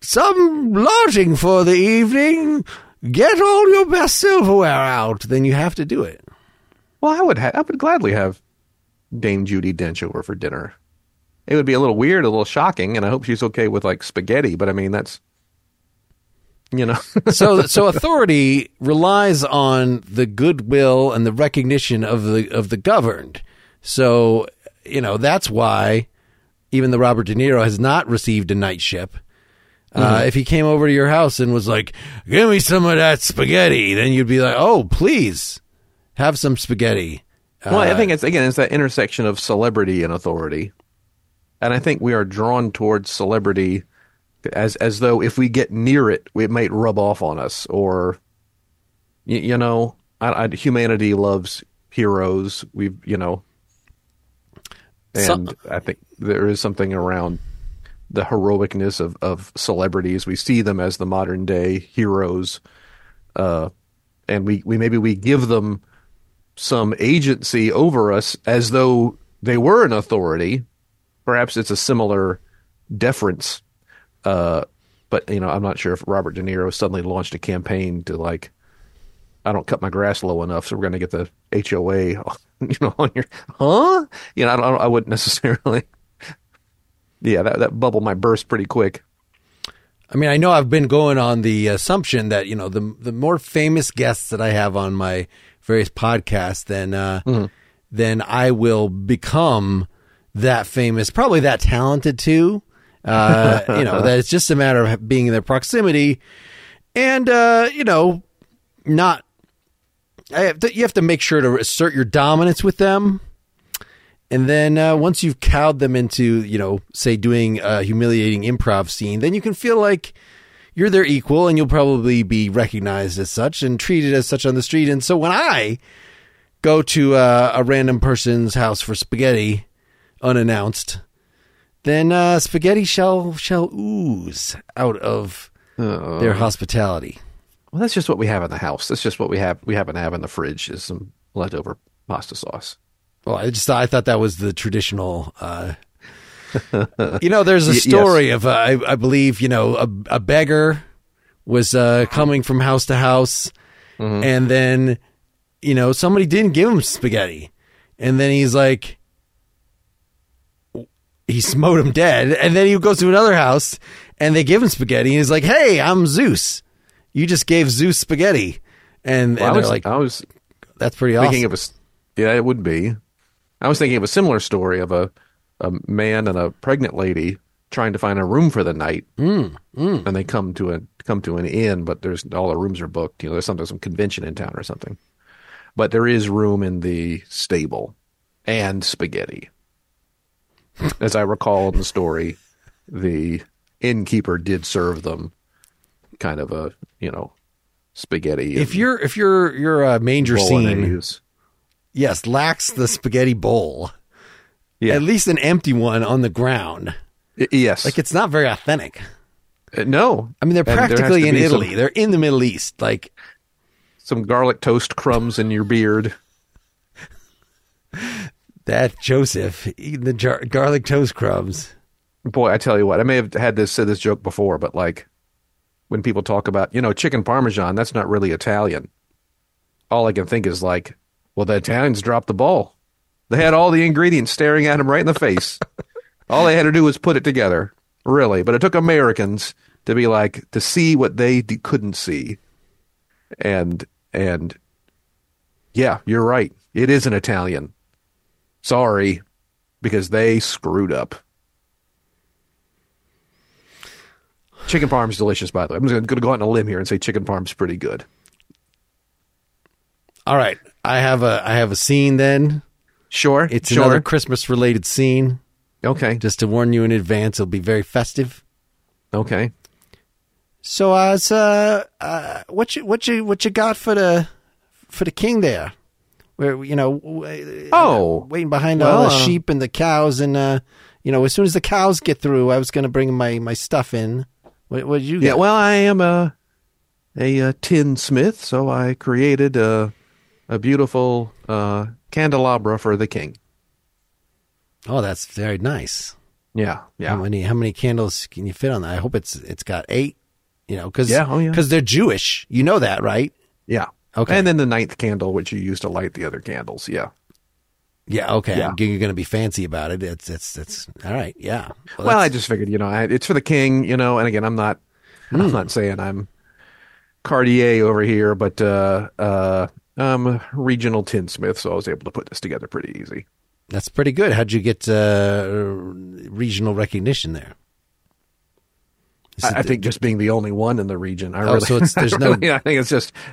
some lodging for the evening. Get all your best silverware out," then you have to do it. Well, I would gladly have Dame Judi Dench over for dinner. It would be a little weird, a little shocking, and I hope she's okay with like spaghetti. But I mean, that's. You know, so authority relies on the goodwill and the recognition of the governed. So, you know, that's why even the Robert De Niro has not received a knightship. Mm-hmm. If he came over to your house and was like, "Give me some of that spaghetti," then you'd be like, "Oh, please have some spaghetti." Well, I think it's that intersection of celebrity and authority, and I think we are drawn towards celebrity. As though if we get near it, it might rub off on us, or you know, humanity loves heroes. We've you know, and I think there is something around the heroicness of celebrities. We see them as the modern day heroes, and we maybe we give them some agency over us as though they were an authority. Perhaps it's a similar deference. But, you know, I'm not sure if Robert De Niro suddenly launched a campaign to like, I don't cut my grass low enough, so we're going to get the HOA, you know, on your, huh? You know, I wouldn't necessarily. Yeah, that bubble might burst pretty quick. I mean, I know I've been going on the assumption that, you know, the more famous guests that I have on my various podcasts, then I will become that famous, probably that talented too. You know, that it's just a matter of being in their proximity and, you know, you have to make sure to assert your dominance with them. And then once you've cowed them into, you know, say doing a humiliating improv scene, then you can feel like you're their equal and you'll probably be recognized as such and treated as such on the street. And so when I go to a random person's house for spaghetti unannounced, then spaghetti shall ooze out of their hospitality. Well, that's just what we have in the house. That's just what we have. We happen to have in the fridge is some leftover pasta sauce. Well, I thought that was the traditional. You know, there's a story yes. of I believe you know a beggar was coming from house to house, mm-hmm. and then you know somebody didn't give him spaghetti, and then he's like. He smote him dead, and then he goes to another house, and they give him spaghetti, and he's like, "Hey, I'm Zeus. You just gave Zeus spaghetti," and they're like, "That's pretty awesome." Thinking of yeah, it would be. I was thinking of a similar story of a man and a pregnant lady trying to find a room for the night, and they come to an inn, but there's all the rooms are booked. You know, there's sometimes some convention in town or something, but there is room in the stable and spaghetti. As I recall in the story, the innkeeper did serve them kind of a, you know, spaghetti. If your manger scene, yes, lacks the spaghetti bowl. Yeah. At least an empty one on the ground. Yes. Like, it's not very authentic. No. I mean, they're practically in Italy. They're in the Middle East. Like, some garlic toast crumbs in your beard. That Joseph eating the garlic toast crumbs. Boy, I tell you what, I may have had said this joke before, but like when people talk about, you know, chicken parmesan, that's not really Italian. All I can think is like, well, the Italians dropped the ball. They had all the ingredients staring at them right in the face. All they had to do was put it together, really. But it took Americans to be like, to see what they couldn't see. And yeah, you're right. It is an Italian. Sorry, because they screwed up. Chicken parm's delicious, by the way. I'm just going to go out on a limb here and say chicken parm's pretty good. All right. I have a scene then. Sure. It's another Christmas-related scene. Okay. Just to warn you in advance, it'll be very festive. Okay. So, what you got for the king there? Where, you know, waiting behind all the sheep and the cows, and you know, as soon as the cows get through, I was going to bring my stuff in. What did you get? Yeah, well, I am a tin smith, so I created a beautiful candelabra for the king. Oh, that's very nice. Yeah, yeah. How many candles can you fit on that? I hope it's got 8. You know, because they're Jewish. You know that, right? Yeah. Okay. And then the 9th candle, which you use to light the other candles. Yeah. Yeah. Okay. Yeah. You're going to be fancy about it. It's all right. Yeah. Well, I just figured, you know, it's for the king. You know, and again, I'm not saying I'm Cartier over here, but I'm a regional tinsmith, so I was able to put this together pretty easy. That's pretty good. How'd you get regional recognition there? I think just being the only one in the region. I think it's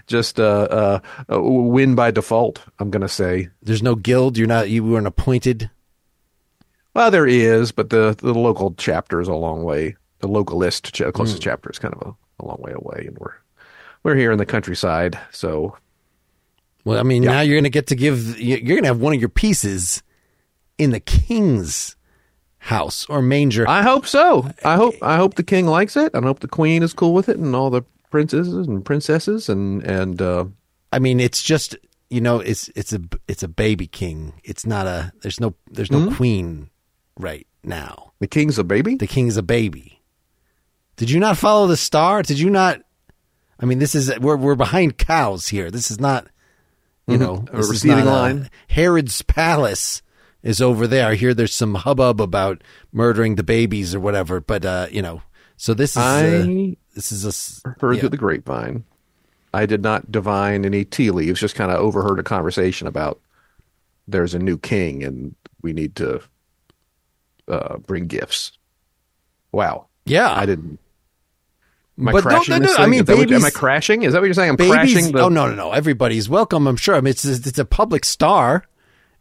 just a win by default, I'm going to say. There's no guild? You weren't appointed? Well, there is, but the local chapter is a long way. The localist, closest chapter is kind of a long way away, and we're here in the countryside, so. Well, I mean, Now you're going to get to you're going to have one of your pieces in the king's house or manger. I hope so. I hope the king likes it. I hope the queen is cool with it, and all the princes and princesses and I mean, it's just, you know, it's a baby king. It's not a there's no queen right now. The king's a baby? The king's a baby. Did you not follow the star? Did you not? I mean, this is we're behind cows here. This is not, you know, a receding line. Herod's palace is over there. I hear there's some hubbub about murdering the babies or whatever, but you know, so this is heard through the grapevine. I did not divine any tea leaves, just kind of overheard a conversation about there's a new king and we need to bring gifts. Wow. Yeah. I didn't. I mean, babies, am I crashing? Is that what you're saying? I'm babies, crashing? Oh, no. Everybody's welcome, I'm sure. I mean, it's a public star.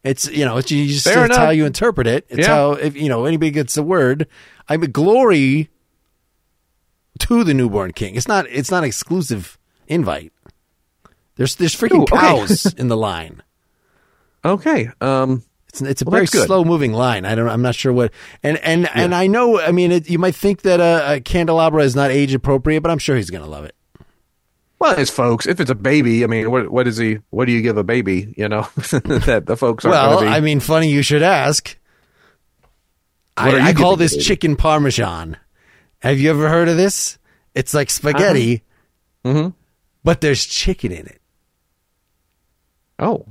It's, you know, it's just it's how you interpret it. It's how, if, you know, anybody gets the word. I mean, glory to the newborn king. It's not exclusive invite. There's freaking cows in the line. Okay. It's a very slow moving line. I'm not sure what, and I know, I mean, you might think that a candelabra is not age appropriate, but I'm sure he's going to love it. Well, his folks, if it's a baby, I mean, what do you give a baby, you know, that the folks are going to be? Well, I mean, funny you should ask. I call this chicken parmesan. Have you ever heard of this? It's like spaghetti, but there's chicken in it. Oh,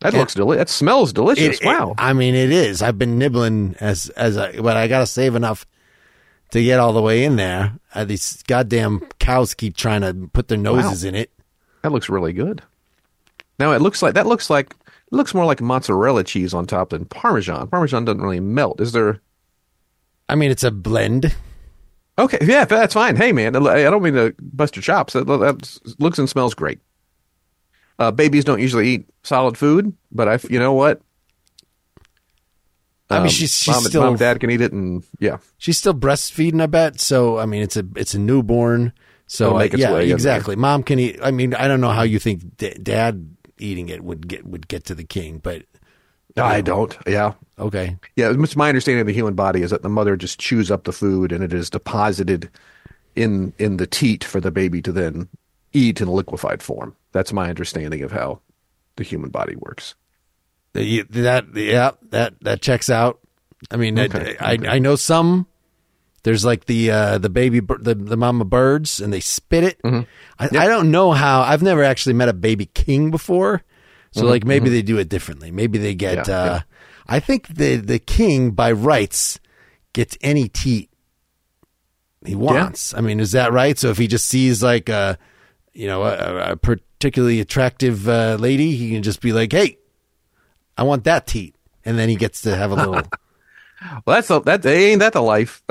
that looks delicious. That smells delicious. Wow. I mean, it is. I've been nibbling but I got to save enough to get all the way in there. These goddamn cows keep trying to put their noses in it. That looks really good. Now it looks more like mozzarella cheese on top than Parmesan. Parmesan doesn't really melt. Is there? I mean, it's a blend. Okay, yeah, that's fine. Hey, man, I don't mean to bust your chops. It looks and smells great. Babies don't usually eat solid food, but you know what? I mean, she's still, mom and dad can eat it, and yeah, she's still breastfeeding, I bet. So, I mean, it's a newborn. So, yeah, exactly. Mom can eat. I mean, I don't know how you think dad eating it would get to the king, but I don't. Yeah. Okay. Yeah, it's my understanding of the human body is that the mother just chews up the food and it is deposited in the teat for the baby to then eat in a liquefied form. That's my understanding of how the human body works. That checks out. I mean, okay. I know some. There's like the baby, the mama birds, and they spit it. Mm-hmm. I don't know how. I've never actually met a baby king before, so mm-hmm. like maybe mm-hmm. they do it differently. Maybe they get. Yeah. I think the king by rights gets any teat he wants. Yeah. I mean, is that right? So if he just sees like a particularly attractive lady, he can just be like, hey. I want that teat, and then he gets to have a little. Well, that ain't that the life.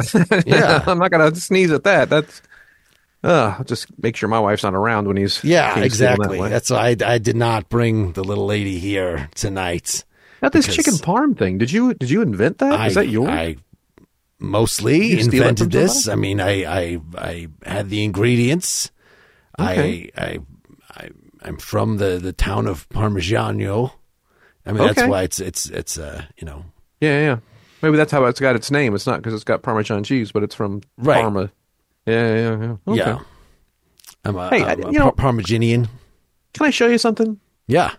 Yeah, I'm not gonna sneeze at that. That's just make sure my wife's not around when he's. Yeah, exactly. That's why I did not bring the little lady here tonight. Now this chicken parm thing. Did you invent that? Is that yours? I mostly invented this. Somebody? I mean, I had the ingredients. Okay. I'm from the town of Parmigiano. I mean, that's why it's you know. Yeah. Maybe that's how it's got its name. It's not because it's got Parmesan cheese, but it's from Parma. Yeah. Okay. Yeah. I'm a Parmigianian. Can I show you something? Yeah.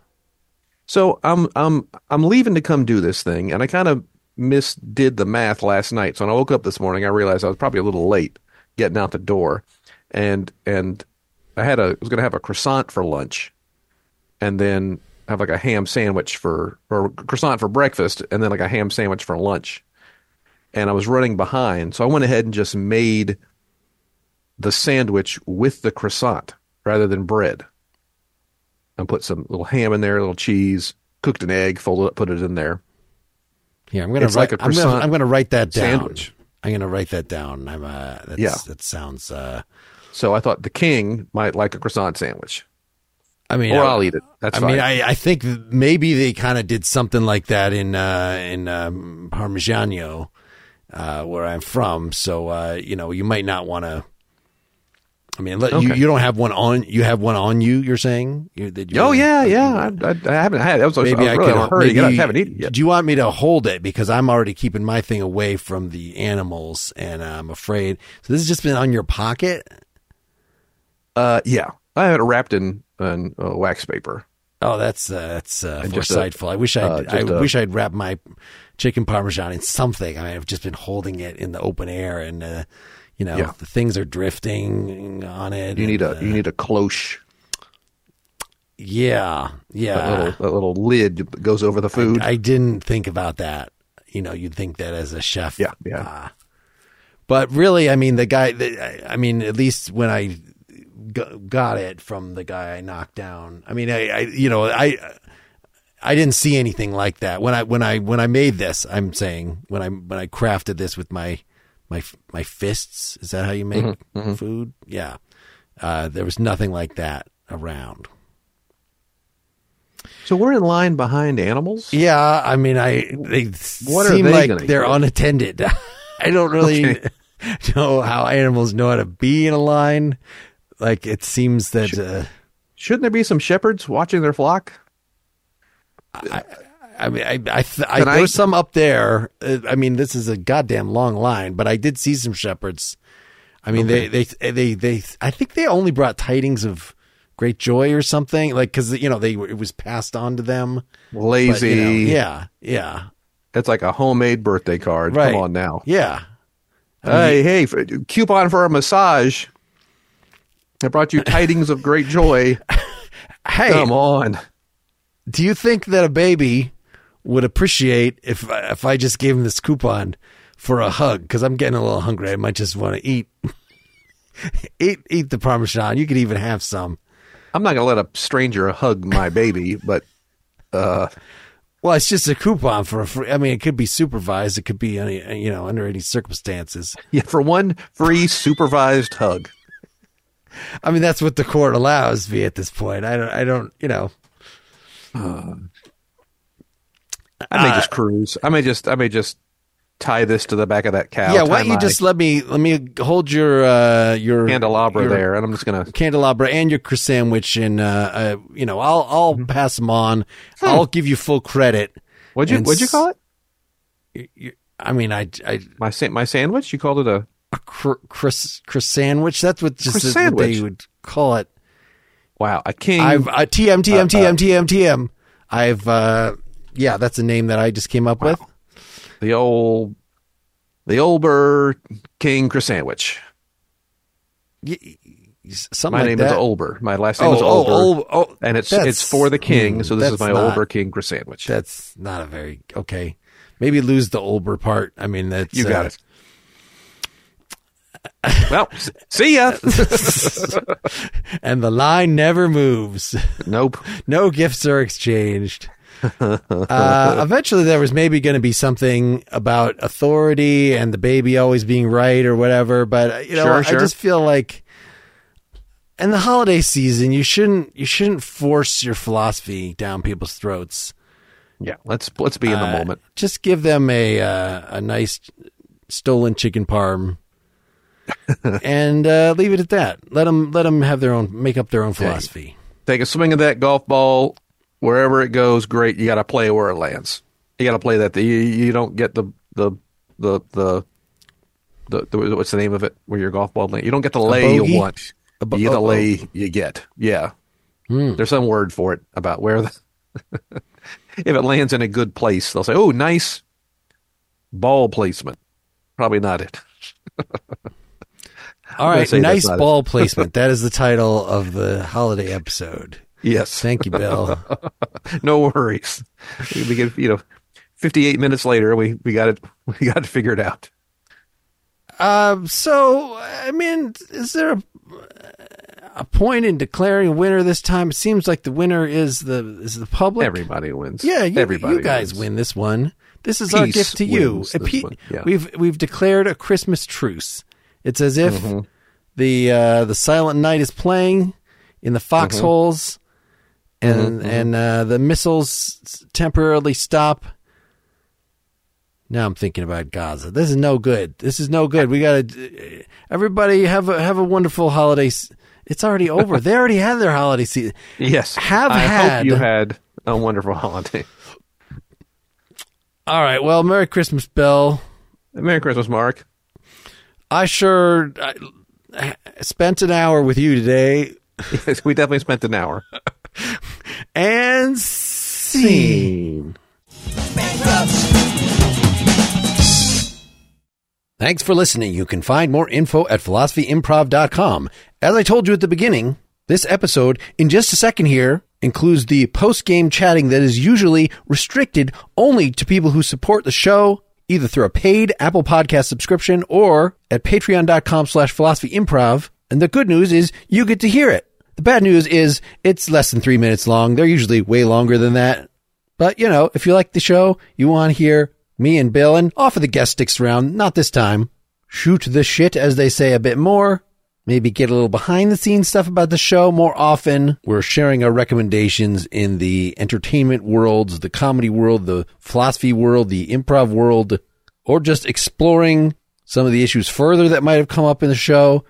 So I'm leaving to come do this thing, and I kind of misdid the math last night. So when I woke up this morning, I realized I was probably a little late getting out the door, and I was going to have a croissant for lunch, and then. Have like a ham sandwich or croissant for breakfast and then like a ham sandwich for lunch. And I was running behind. So I went ahead and just made the sandwich with the croissant rather than bread. And put some little ham in there, a little cheese, cooked an egg, folded up, put it in there. Yeah, I'm gonna write that down. Sandwich. I'm gonna write that down. That sounds so I thought the king might like a croissant sandwich. I mean, or I'll eat it. That's fine. I mean, I think maybe they kind of did something like that in Parmigiano, where I'm from. So you know, you might not want to. I mean, you don't have one on. You have one on you. You're saying? Yeah. I haven't had. I haven't eaten yet. Do you want me to hold it because I'm already keeping my thing away from the animals, and I'm afraid. So this has just been on your pocket. Yeah, I have it wrapped in. And wax paper. Oh, that's foresightful. I wish I'd wrapped my chicken parmesan in something. I mean, I've just been holding it in the open air, and you know the things are drifting on it. You need a cloche. Yeah. That little lid that goes over the food. I didn't think about that. You know, you'd think that as a chef. Yeah. But really, I mean, at least when I. Got it from the guy I knocked down. I mean, I didn't see anything like that when I made this. I'm saying when I crafted this with my fists. Is that how you make mm-hmm. food? Yeah, there was nothing like that around. So we're in line behind animals. Yeah, I mean, they're unattended. I don't really know how animals know how to be in a line. Like it seems that shouldn't there be some shepherds watching their flock? I mean, there's some up there. I mean, this is a goddamn long line, but I did see some shepherds. I mean, okay. they I think they only brought tidings of great joy or something, like because you know it was passed on to them. Lazy, but, you know, yeah. It's like a homemade birthday card. Right. Come on now, yeah. I mean, hey, coupon for a massage. I brought you tidings of great joy. Hey, come on. Do you think that a baby would appreciate if I just gave him this coupon for a hug? Because I'm getting a little hungry. I might just want to eat the Parmesan. You could even have some. I'm not going to let a stranger hug my baby, but Well, it's just a coupon for a free. I mean, it could be supervised. It could be any, you know, under any circumstances. Yeah, for one free supervised hug. I mean, that's what the court allows me at this point. I don't, you know. I may just cruise. I may just tie this to the back of that cow. Yeah, why don't you just let me hold your candelabra there, and I'm just gonna candelabra and your croissant, and you know, I'll pass them on. I'll give you full credit. What'd you call it? I mean, my sandwich. You called it a croissant. That's what just what they would call it. Wow, a king. I've TM. I've yeah, that's a name that I just came up with. The old Olber King Croissantwich. Something my like name that. Is Olber. My last name is Olber, and it's for the king. So this is my Olber King Croissantwich. That's not a very okay. Maybe lose the Olber part. I mean, that's you got it. Well, see ya. And the line never moves. Nope. No gifts are exchanged. Eventually there was maybe going to be something about authority and the baby always being right or whatever, but you know, sure. I just feel like in the holiday season you shouldn't force your philosophy down people's throats. Yeah, let's be in the moment. Just give them a nice stolen chicken parm and leave it at that. Let them have their own, make up their own philosophy. Take a swing of that golf ball. Wherever it goes, great. You got to play where it lands. You got to play that. You don't get the what's the name of it? Where your golf ball lands. You don't get the lay you want. You get the lay you get. Yeah. There's some word for it about where if it lands in a good place, they'll say, "Oh, nice ball placement." Probably not it. All right, nice ball placement. That is the title of the holiday episode. Yes. Thank you, Bill. No worries. We get, you know, 58 minutes later, we got it figured out. So, I mean, is there a point in declaring a winner this time? It seems like the winner is the public. Everybody wins. Yeah, you guys wins. Win this one. This is Peace our gift to you. Yeah. We've declared a Christmas truce. It's as if the Silent Night is playing in the foxholes. And the missiles temporarily stop. Now I'm thinking about Gaza. This is no good. We gotta. Everybody have a wonderful holiday. It's already over. They already had their holiday season. Yes, I hope you had a wonderful holiday. All right. Well, Merry Christmas, Bill. Merry Christmas, Mark. I spent an hour with you today. Yes, we definitely spent an hour. And scene. Thanks for listening. You can find more info at philosophyimprov.com. As I told you at the beginning, this episode, in just a second here, includes the post-game chatting that is usually restricted only to people who support the show, either through a paid Apple Podcast subscription or at patreon.com/philosophyimprov. And the good news is you get to hear it. The bad news is it's less than 3 minutes long. They're usually way longer than that. But, you know, if you like the show, you want to hear me and Bill, and often the guest sticks around. Not this time. Shoot the shit, as they say, a bit more. Maybe get a little behind-the-scenes stuff about the show more often. We're sharing our recommendations in the entertainment worlds, the comedy world, the philosophy world, the improv world, or just exploring some of the issues further that might have come up in the show.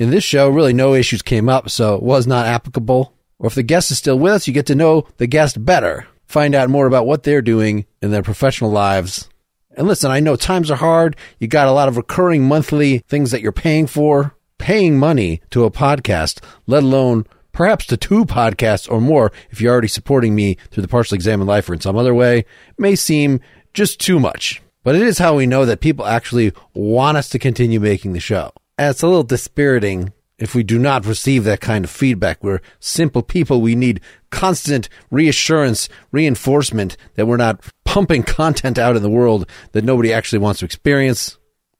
In this show, really no issues came up, so it was not applicable. Or if the guest is still with us, you get to know the guest better. Find out more about what they're doing in their professional lives. And listen, I know times are hard. You got a lot of recurring monthly things that you're paying for. Paying money to a podcast, let alone perhaps to two podcasts or more, if you're already supporting me through the Partially Examined Life or in some other way, may seem just too much. But it is how we know that people actually want us to continue making the show. And it's a little dispiriting if we do not receive that kind of feedback. We're simple people. We need constant reassurance, reinforcement that we're not pumping content out in the world that nobody actually wants to experience.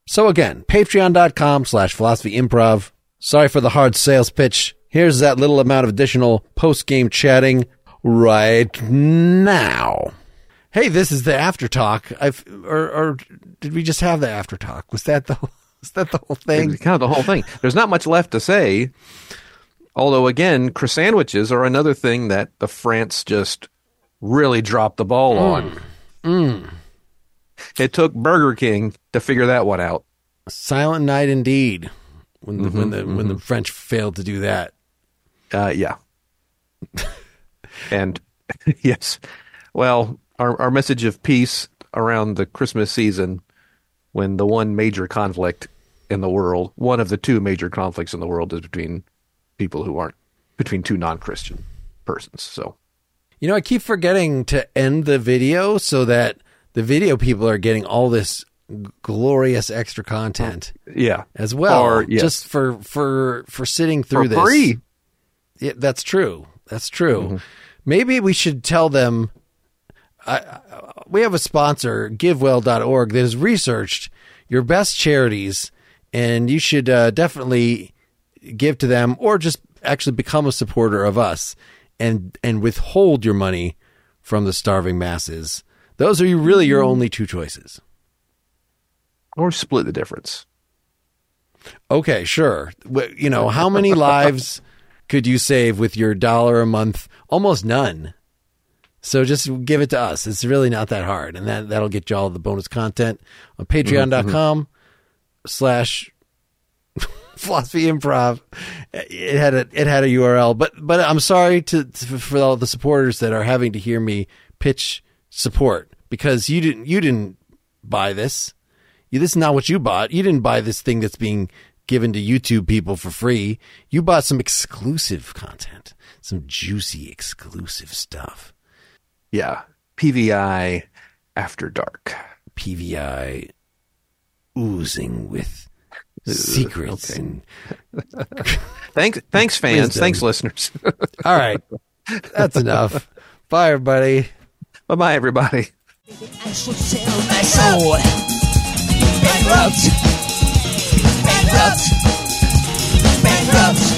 So again, patreon.com/philosophyimprov. Sorry for the hard sales pitch. Here's that little amount of additional post-game chatting right now. hey, this is the after talk. Or did we just have the after talk? Was that the whole thing? Kind of the whole thing. There's not much left to say. Although, again, croissandwiches are another thing that the France just really dropped the ball on. It took Burger King to figure that one out. Silent night indeed. When the French failed to do that. Yeah. And yes, well, our message of peace around the Christmas season, when the one major conflict in the world, one of the two major conflicts in the world, is between people who aren't, between two non-Christian persons. So, you know, I keep forgetting to end the video so that the video people are getting all this glorious extra content. Yeah. As well. Or, yes. Just for sitting through this. For free. Yeah, that's true. That's true. Mm-hmm. Maybe we should tell them, we have a sponsor, GiveWell.org, that has researched your best charities, and you should definitely give to them, or just actually become a supporter of us and withhold your money from the starving masses. Those are really your only two choices. Or split the difference. Okay, sure. You know, how many lives could you save with your dollar a month? Almost none. So just give it to us. It's really not that hard. And that'll get you all the bonus content on patreon.com/ Philosophy Improv. It had a URL, but I'm sorry for all the supporters that are having to hear me pitch support, because you didn't buy this. This is not what you bought. You didn't buy this thing that's being given to YouTube people for free. You bought some exclusive content, some juicy exclusive stuff. Yeah. PVI After Dark. PVI oozing with secrets. Okay. And thanks fans. Wisdom. Thanks listeners. All right. That's enough. Bye everybody. Bye-bye everybody. I should sell my soul. Bankrupt. Bankrupt. Bankrupt.